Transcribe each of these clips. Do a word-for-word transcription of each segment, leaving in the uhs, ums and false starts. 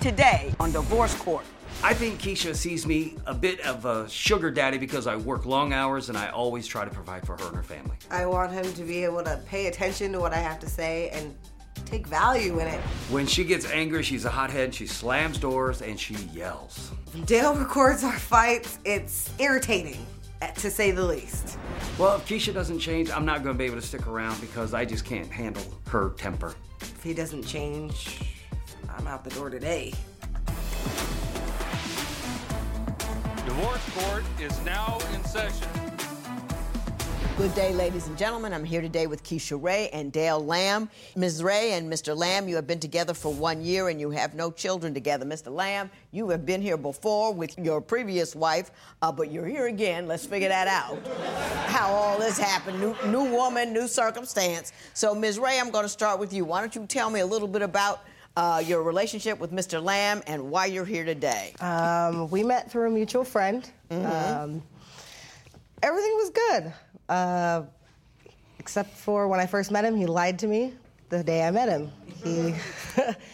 today on Divorce Court. I think Keisha sees me a bit of a sugar daddy because I work long hours and I always try to provide for her and her family. I want him to be able to pay attention to what I have to say and take value in it. When she gets angry, she's a hothead, she slams doors, and she yells. Dale records our fights. It's irritating, to say the least. Well, if Keisha doesn't change, I'm not going to be able to stick around because I just can't handle her temper. If he doesn't change, I'm out the door today. Divorce Court is now in session. Good day, ladies and gentlemen. I'm here today with Keisha Ray and Dale Lamb. Miz Ray and Mister Lamb, you have been together for one year and you have no children together. Mister Lamb, you have been here before with your previous wife, uh, but you're here again. Let's figure that out, how all this happened. New, new woman, new circumstance. So, Miz Ray, I'm going to start with you. Why don't you tell me a little bit about Uh, your relationship with Mister Lamb and why you're here today. Um, we met through a mutual friend. Mm-hmm. Um, everything was good, uh, except for when I first met him, he lied to me the day I met him. He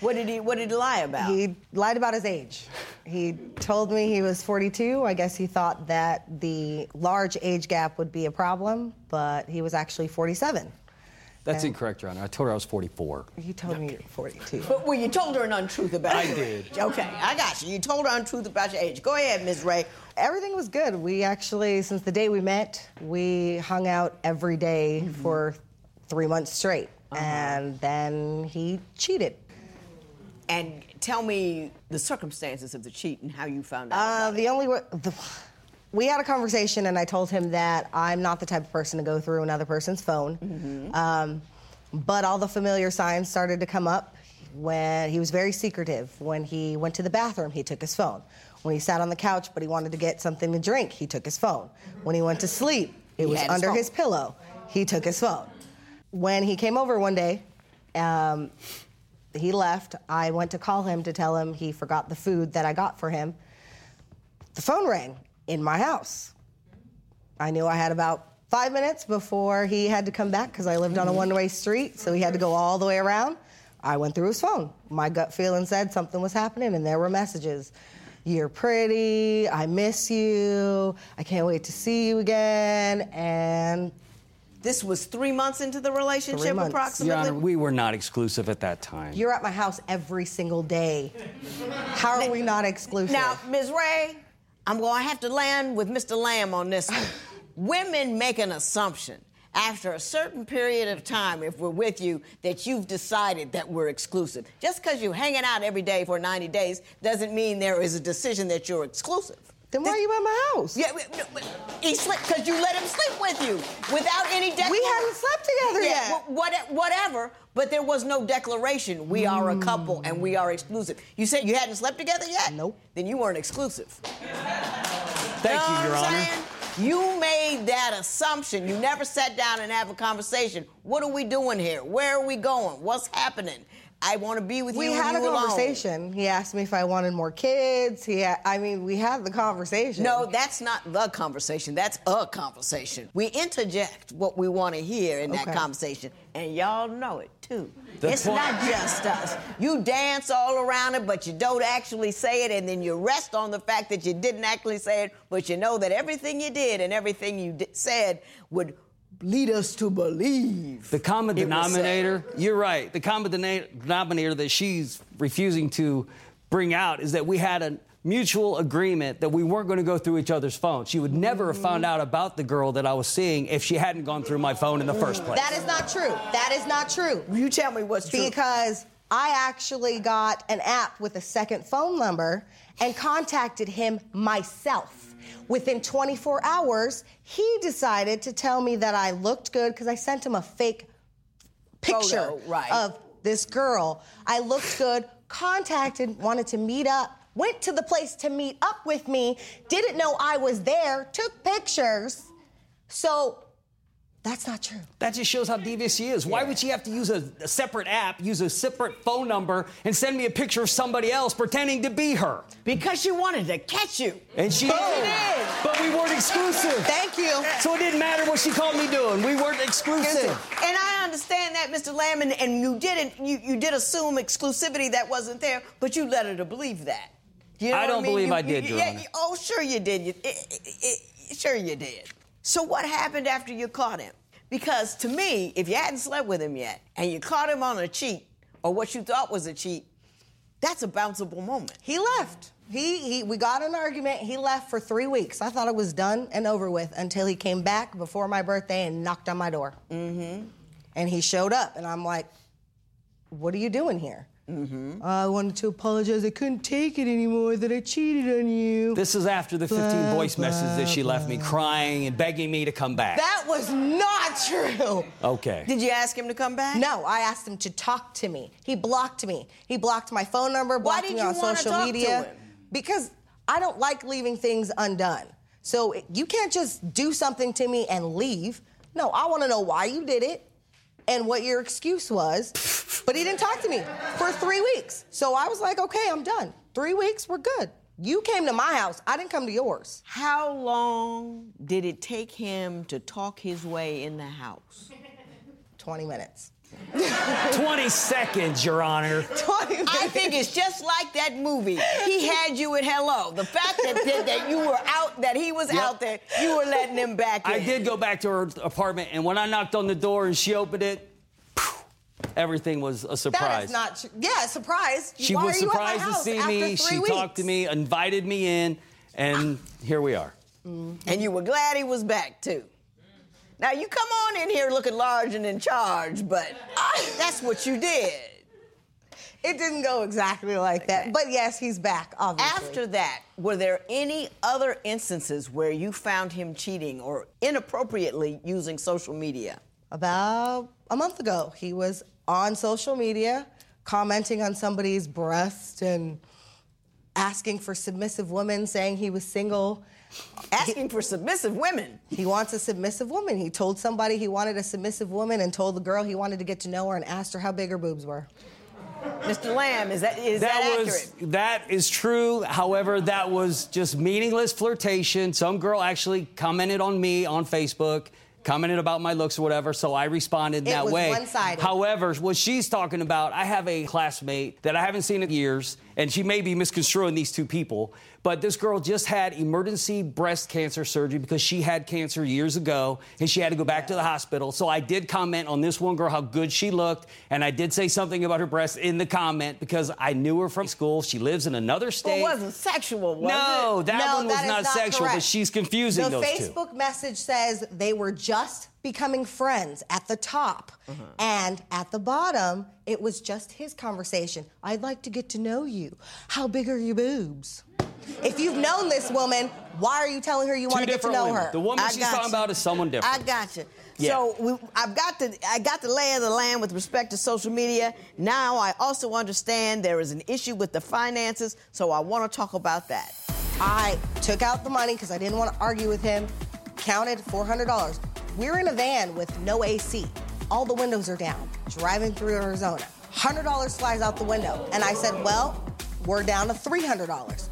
what did he What did he lie about? He lied about his age. He told me he was forty-two. I guess he thought that the large age gap would be a problem, but he was actually forty-seven. That's and incorrect, Your Honor. I told her I was forty-four. You told me you were forty-two. Well, you told her an untruth about I your age. I did. Okay, I got you. You told her untruth about your age. Go ahead, Miz Ray. Everything was good. We actually, since the day we met, we hung out every day mm-hmm. for three months straight. Uh-huh. And then he cheated. And tell me the circumstances of the cheat and how you found out uh, about the it. Only way, the only... We had a conversation, and I told him that I'm not the type of person to go through another person's phone. Mm-hmm. Um, but all the familiar signs started to come up. When he was very secretive. When he went to the bathroom, he took his phone. When he sat on the couch, but he wanted to get something to drink, he took his phone. When he went to sleep, it he was under his, his pillow. He took his phone. When he came over one day, um, he left. I went to call him to tell him he forgot the food that I got for him. The phone rang. In my house. I knew I had about five minutes before he had to come back because I lived on a one-way street, so he had to go all the way around. I went through his phone. My gut feeling said something was happening, and there were messages. You're pretty, I miss you, I can't wait to see you again, and... This was three months into the relationship, approximately? Your Honor, we were not exclusive at that time. You're at my house every single day. How are now, we not exclusive? Now, Miz Ray... I'm going to have to land with Mister Lamb on this one. Women make an assumption after a certain period of time, if we're with you, that you've decided that we're exclusive. Just because you're hanging out every day for ninety days doesn't mean there is a decision that you're exclusive. Then why are you at my house? Yeah, he slept because you let him sleep with you without any declaration. We hadn't slept together yeah, yet. What, whatever, but there was no declaration. We mm. are a couple and we are exclusive. You said you hadn't slept together yet? Nope. Then you weren't exclusive. Thank know you, Your Honor. Saying? You made that assumption. You never sat down and have a conversation. What are we doing here? Where are we going? What's happening? I want to be with you. We had a conversation. He asked me if I wanted more kids. He, ha- I mean, we had the conversation. No, that's not the conversation. That's a conversation. We interject what we want to hear in okay. that conversation, and y'all know it too. The it's point. Not just us. You dance all around it, but you don't actually say it, and then you rest on the fact that you didn't actually say it, but you know that everything you did and everything you d- said would. Lead us to believe. The common denominator, you're right, the common denominator that she's refusing to bring out is that we had a mutual agreement that we weren't going to go through each other's phones. She would never have found out about the girl that I was seeing if she hadn't gone through my phone in the first place. That is not true. That is not true. You tell me what's true. Because I actually got an app with a second phone number and contacted him myself. Within twenty-four hours, he decided to tell me that I looked good because I sent him a fake picture Photo, right. of this girl. I looked good, contacted, wanted to meet up, went to the place to meet up with me, didn't know I was there, took pictures. So That's not true. That just shows how devious she is. Yeah. Why would she have to use a, a separate app, use a separate phone number, and send me a picture of somebody else pretending to be her? Because she wanted to catch you. And she did. Oh. But we weren't exclusive. Thank you. So it didn't matter what she called me doing. We weren't exclusive. And I understand that, Mister Lamb, and, and you didn't. You, you did assume exclusivity that wasn't there, but you led her to believe that. You know I don't I mean? believe you, I did, Your Honor. Yeah, oh, sure you did. You, it, it, it, sure you did. So what happened after you caught him? Because to me, if you hadn't slept with him yet and you caught him on a cheat or what you thought was a cheat, that's a bounceable moment. He left. He, he we got an argument. He left for three weeks. I thought it was done and over with until he came back before my birthday and knocked on my door. Mm-hmm. And he showed up and I'm like, what are you doing here? Mm-hmm. I wanted to apologize. I couldn't take it anymore that I cheated on you. This is after the fifteen voice messages that she left me, crying and begging me to come back. That was not true. Okay. Did you ask him to come back? No, I asked him to talk to me. He blocked me. He blocked my phone number, blocked me on social media. Why did you want to talk to him? Because I don't like leaving things undone. So you can't just do something to me and leave. No, I want to know why you did it and what your excuse was. But he didn't talk to me for three weeks. So I was like, okay, I'm done. Three weeks, we're good. You came to my house. I didn't come to yours. How long did it take him to talk his way in the house? twenty minutes. twenty seconds, Your Honor. twenty minutes. I think it's just like that movie. He had you at hello. The fact that, that, that you were out, that he was yep. out there, you were letting him back in. I did go back to her apartment, and when I knocked on the door and she opened it, everything was a surprise. That is not true. Yeah, surprise. She Why was surprised to see me. She weeks? talked to me, invited me in, and here we are. Mm-hmm. And you were glad he was back, too. Now, you come on in here looking large and in charge, but I, that's what you did. It didn't go exactly like that. But, yes, he's back, obviously. After that, were there any other instances where you found him cheating or inappropriately using social media? About a month ago, he was on social media, commenting on somebody's breast and asking for submissive women, saying he was single. Asking he, for submissive women? He wants a submissive woman. He told somebody he wanted a submissive woman and told the girl he wanted to get to know her and asked her how big her boobs were. Mister Lamb, is that is that, that was, accurate? That is true. However, that was just meaningless flirtation. Some girl actually commented on me on Facebook, commented about my looks or whatever, so I responded it that way. It was one-sided. However, what she's talking about, I have a classmate that I haven't seen in years, and she may be misconstruing these two people, but this girl just had emergency breast cancer surgery because she had cancer years ago, and she had to go back yeah. to the hospital. So I did comment on this one girl, how good she looked, and I did say something about her breasts in the comment because I knew her from school. She lives in another state. It wasn't sexual, was no, it? No, that one was that not, not sexual, correct. But she's confusing the those Facebook two. The Facebook message says they were just... just becoming friends at the top, uh-huh. and at the bottom, it was just his conversation. I'd like to get to know you. How big are your boobs? If you've known this woman, why are you telling her you want to get to know women. her? The woman I she's talking you. about is someone different. I got you. Yeah. So we, I've got the I got the lay of the land with respect to social media. Now I also understand there is an issue with the finances, so I want to talk about that. I took out the money because I didn't want to argue with him. Counted four hundred dollars. We're in a van with no A C. All the windows are down, driving through Arizona. one hundred dollars flies out the window. And I said, well, we're down to three hundred dollars.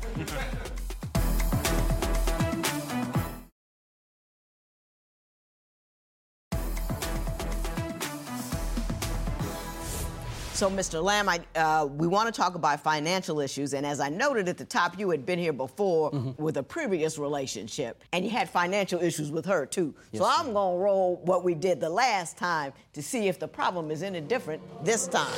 So, Mister Lamb, I, uh, we want to talk about financial issues. And as I noted at the top, you had been here before mm-hmm. with a previous relationship. And you had financial issues with her, too. Yes, so ma'am. I'm going to roll what we did the last time to see if the problem is any different this time.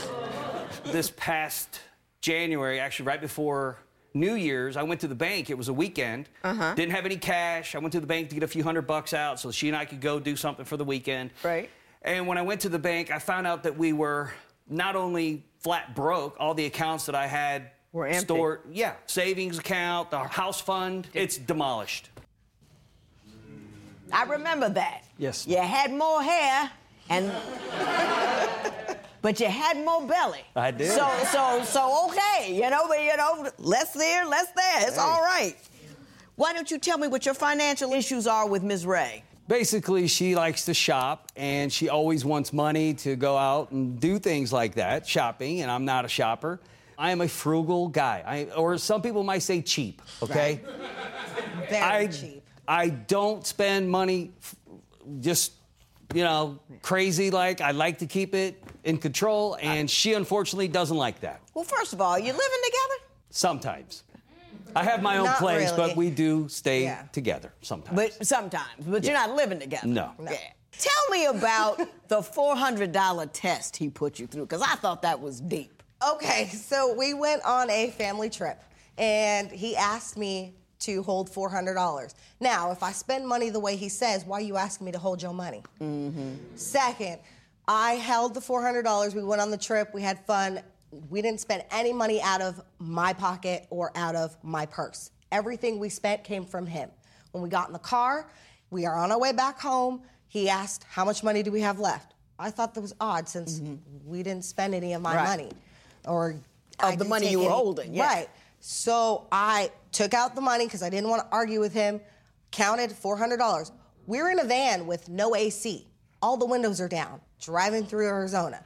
This past January, actually right before New Year's, I went to the bank. It was a weekend. Uh-huh. Didn't have any cash. I went to the bank to get a few hundred bucks out so she and I could go do something for the weekend. Right. And when I went to the bank, I found out that we were... not only flat broke, all the accounts that I had were empty. Stored, yeah, savings account, the house fund, it's demolished. I remember that. Yes. You had more hair, and but you had more belly. I did. So, so, so okay, you know, you know, less there, less there. It's hey. all right. Why don't you tell me what your financial issues are with Miz Ray? basically she likes to shop, and she always wants money to go out and do things like that, shopping, and I'm not a shopper. I am a frugal guy, I, or some people might say cheap, okay? Right. Very I, cheap. I don't spend money f- just, you know, crazy like. I like to keep it in control, and I, she unfortunately doesn't like that. Well, first of all, you living together? Sometimes. I have my own not place, really. But we do stay yeah. together sometimes. But sometimes, but yeah. you're not living together. No. no. Yeah. Tell me about the four hundred dollars test he put you through, because I thought that was deep. Okay, so we went on a family trip, and he asked me to hold four hundred dollars. Now, if I spend money the way he says, why are you asking me to hold your money? Mm-hmm. Second, I held the four hundred dollars. We went on the trip. We had fun. We didn't spend any money out of my pocket or out of my purse. Everything we spent came from him. When we got in the car, we are on our way back home. He asked, how much money do we have left? I thought that was odd since mm-hmm. we didn't spend any of my right. money. Or Of the money you were any. holding. Yeah. Right. So I took out the money because I didn't want to argue with him, counted four hundred dollars. We're in a van with no A C. All the windows are down, driving through Arizona.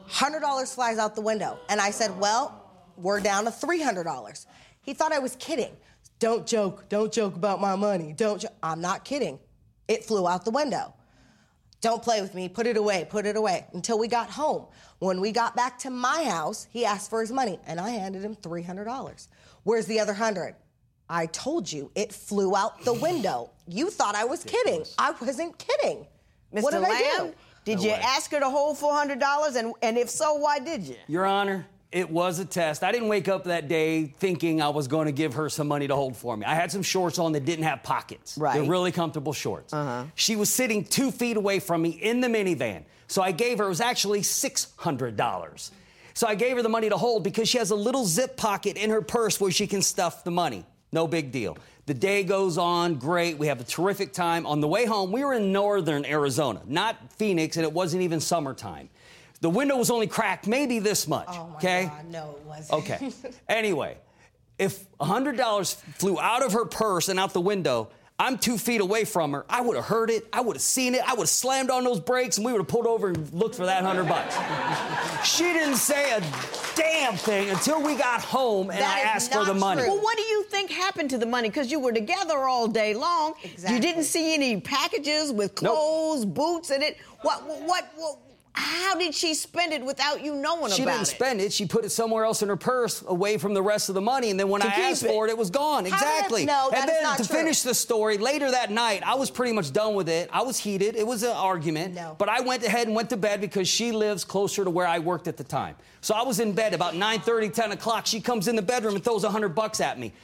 one hundred dollars flies out the window. And I said, well, we're down to three hundred dollars. He thought I was kidding. Don't joke. Don't joke about my money. Don't jo-. I'm not kidding. It flew out the window. Don't play with me. Put it away. Put it away. Until we got home. When we got back to my house, he asked for his money, and I handed him three hundred dollars. Where's the other one hundred dollars? I told you. It flew out the window. You thought I was kidding. I wasn't kidding. Mister What did Lamb? I do? Did no you way. ask her to hold four hundred dollars? And, and if so, why did you? Your Honor, it was a test. I didn't wake up that day thinking I was going to give her some money to hold for me. I had some shorts on that didn't have pockets. Right. They're really comfortable shorts. Uh-huh. She was sitting two feet away from me in the minivan. So I gave her, it was actually six hundred dollars. So I gave her the money to hold because she has a little zip pocket in her purse where she can stuff the money. No big deal. The day goes on great. We have a terrific time. On the way home, we were in northern Arizona, not Phoenix, and it wasn't even summertime. The window was only cracked maybe this much. Oh, my okay? God. No, it wasn't. Okay. Anyway, if one hundred dollars flew out of her purse and out the window, I'm two feet away from her. I would have heard it. I would have seen it. I would have slammed on those brakes, and we would have pulled over and looked for that hundred bucks. She didn't say a damn thing until we got home, and that I asked for the money. True. Well, what do you think happened to the money? Because you were together all day long. Exactly. You didn't see any packages with clothes, nope. boots in it. What? What? What? How did she spend it without you knowing she about it? She didn't spend it. She put it somewhere else in her purse, away from the rest of the money. And then when to I asked it. for it, it was gone. How exactly. No, and then not to true. finish the story, later that night, I was pretty much done with it. I was heated. It was an argument. No. But I went ahead and went to bed because she lives closer to where I worked at the time. So I was in bed about nine thirty, ten o'clock. She comes in the bedroom and throws one hundred bucks at me.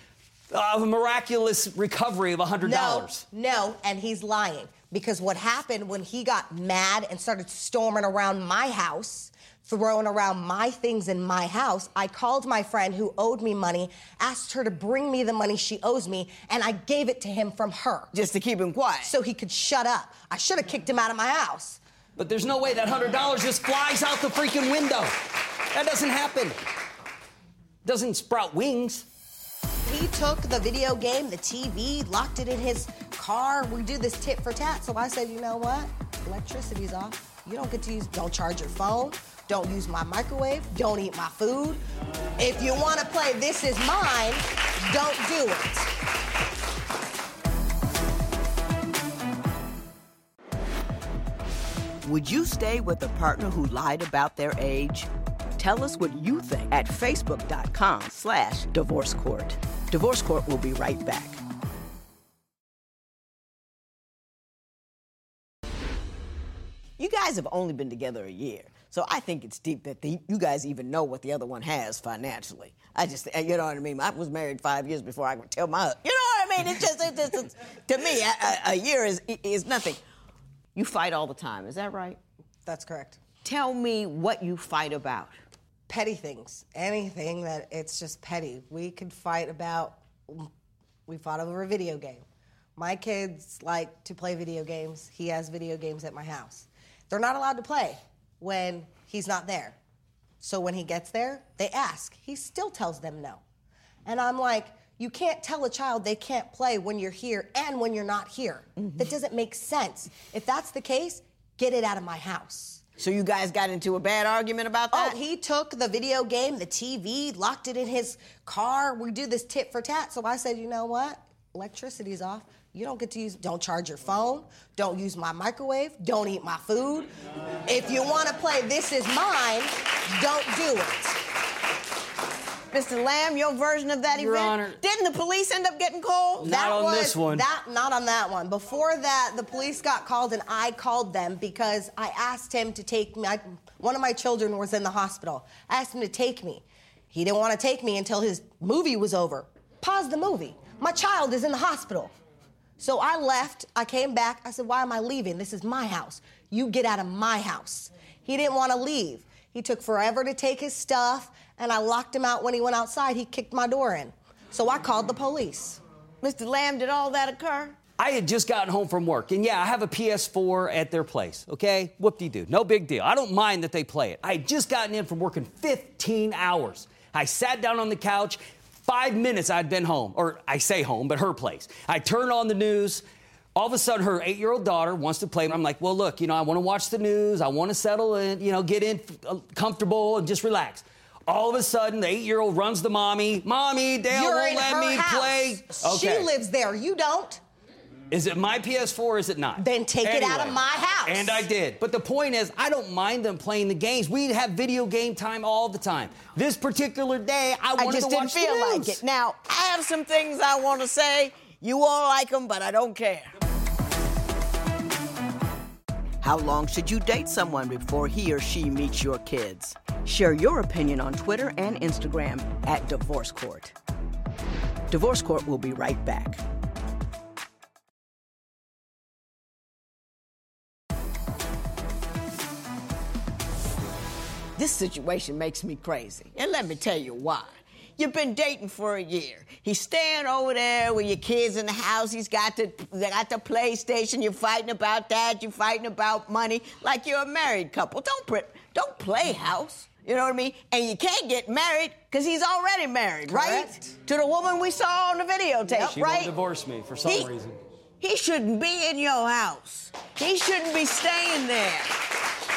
Uh, a miraculous recovery of one hundred dollars. No, no, and he's lying. Because what happened when he got mad and started storming around my house, throwing around my things in my house, I called my friend who owed me money, asked her to bring me the money she owes me, and I gave it to him from her. Just to keep him quiet. So he could shut up. I should have kicked him out of my house. But there's no way that one hundred dollars just flies out the freaking window. That doesn't happen. Doesn't sprout wings. He took the video game, the T V, locked it in his car. We do this tit for tat. So I said, you know what? Electricity's off. You don't get to use, don't charge your phone. Don't use my microwave. Don't eat my food. If you want to play This Is Mine, don't do it. Would you stay with a partner who lied about their age? Tell us what you think at facebook.com slash divorce court. Divorce Court will be right back. You guys have only been together a year, so I think it's deep that the, you guys even know what the other one has financially. I just, you know what I mean? I was married five years before I could tell my, you know what I mean? It's just, it's just it's, to me, a, a year is is nothing. You fight all the time, is that right? That's correct. Tell me what you fight about. Petty things. Anything that it's just petty. We could fight about, we fought over a video game. My kids like to play video games. He has video games at my house. They're not allowed to play when he's not there. So when he gets there, they ask. He still tells them no. And I'm like, You can't tell a child they can't play when you're here and when you're not here. Mm-hmm. That doesn't make sense. If that's the case, get it out of my house. So you guys got into a bad argument about that? Oh, he took the video game, the T V, locked it in his car. We do this tit for tat. So I said, you know what? Electricity's off. You don't get to use, don't charge your phone. Don't use my microwave. Don't eat my food. If you want to play This Is Mine, don't do it. Mister Lamb, your version of that Your event? Honor. Didn't the police end up getting called? Not that on was, this one. That, not on that one. Before that, the police got called, and I called them because I asked him to take me. I, one of my children was in the hospital. I asked him to take me. He didn't want to take me until his movie was over. Pause the movie. My child is in the hospital. So I left. I came back. I said, why am I leaving? This is my house. You get out of my house. He didn't want to leave. He took forever to take his stuff, and I locked him out when he went outside. He kicked my door in. So I called the police. Mister Lamb, did all that occur? I had just gotten home from work, and yeah, I have a P S four at their place, okay? Whoop-de-doo, no big deal. I don't mind that they play it. I had just gotten in from working fifteen hours. I sat down on the couch. Five minutes I'd been home, or I say home, but her place. I turned on the news. All of a sudden, her eight-year-old daughter wants to play. I'm like, well, look, you know, I want to watch the news. I want to settle in, you know, get in comfortable and just relax. All of a sudden, the eight-year-old runs to mommy. Mommy, Dale You're won't let me house. play. Okay. She lives there. You don't. Is it my P S four or is it not? Then take anyway, it out of my house. And I did. But the point is, I don't mind them playing the games. We have video game time all the time. This particular day, I wanted I just to didn't watch feel the news. like it. Now, I have some things I want to say. You all like them, but I don't care. How long should you date someone before he or she meets your kids? Share your opinion on Twitter and Instagram at Divorce Court. Divorce Court will be right back. This situation makes me crazy, and let me tell you why. You've been dating for a year. He's staying over there with your kids in the house. He's got the, they got the PlayStation. You're fighting about that. You're fighting about money like you're a married couple. Don't, pre- don't play house. You know what I mean? And you can't get married because he's already married, right? Correct. To the woman we saw on the videotape, yep, she right? She won't divorce me for some he, reason. He shouldn't be in your house. He shouldn't be staying there.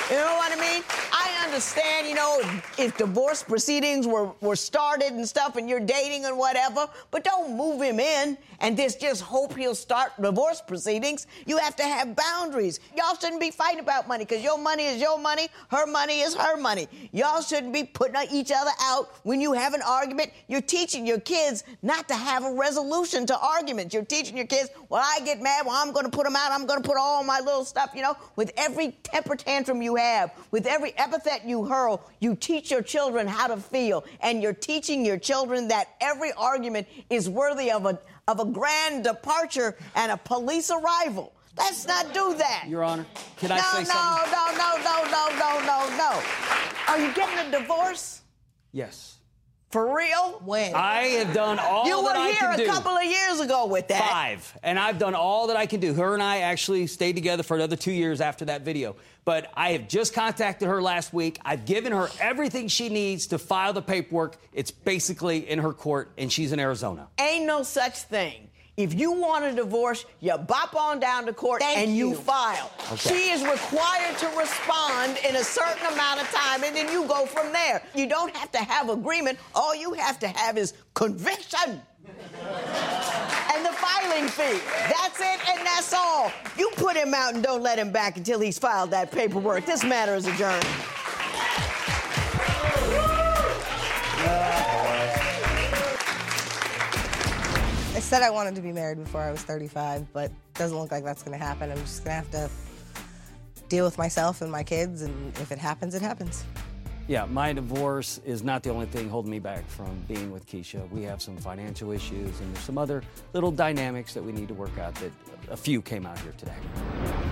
You know what I mean? I understand, you know, if divorce proceedings were, were started and stuff and you're dating and whatever, but don't move him in and just, just hope he'll start divorce proceedings. You have to have boundaries. Y'all shouldn't be fighting about money because your money is your money, her money is her money. Y'all shouldn't be putting each other out when you have an argument. You're teaching your kids not to have a resolution to arguments. You're teaching your kids, well, I get mad, well, I'm going to put them out, I'm going to put all my little stuff, you know, with every temper tantrum you have, with every epithet you hurl, you teach your children how to feel, and you're teaching your children that every argument is worthy of a of a grand departure and a police arrival. Let's not do that. Your Honor, can I no, say no, something? No, no, no, no, no, no, no. Are you getting a divorce? Yes. For real? When? I have done all you that I can do. You were here a couple of years ago with that. Five. And I've done all that I can do. Her and I actually stayed together for another two years after that video. But I have just contacted her last week. I've given her everything she needs to file the paperwork. It's basically in her court, and she's in Arizona. Ain't no such thing. If you want a divorce, you bop on down to court Thank and you, you file. Okay. She is required to respond in a certain amount of time, and then you go from there. You don't have to have agreement. All you have to have is conviction. And the filing fee. That's it, and that's all. You put him out and don't let him back until he's filed that paperwork. This matter is adjourned. I said I wanted to be married before I was thirty-five, but doesn't look like that's going to happen. I'm just going to have to deal with myself and my kids, and if it happens, it happens. Yeah, my divorce is not the only thing holding me back from being with Keisha. We have some financial issues, and there's some other little dynamics that we need to work out that a few came out here today.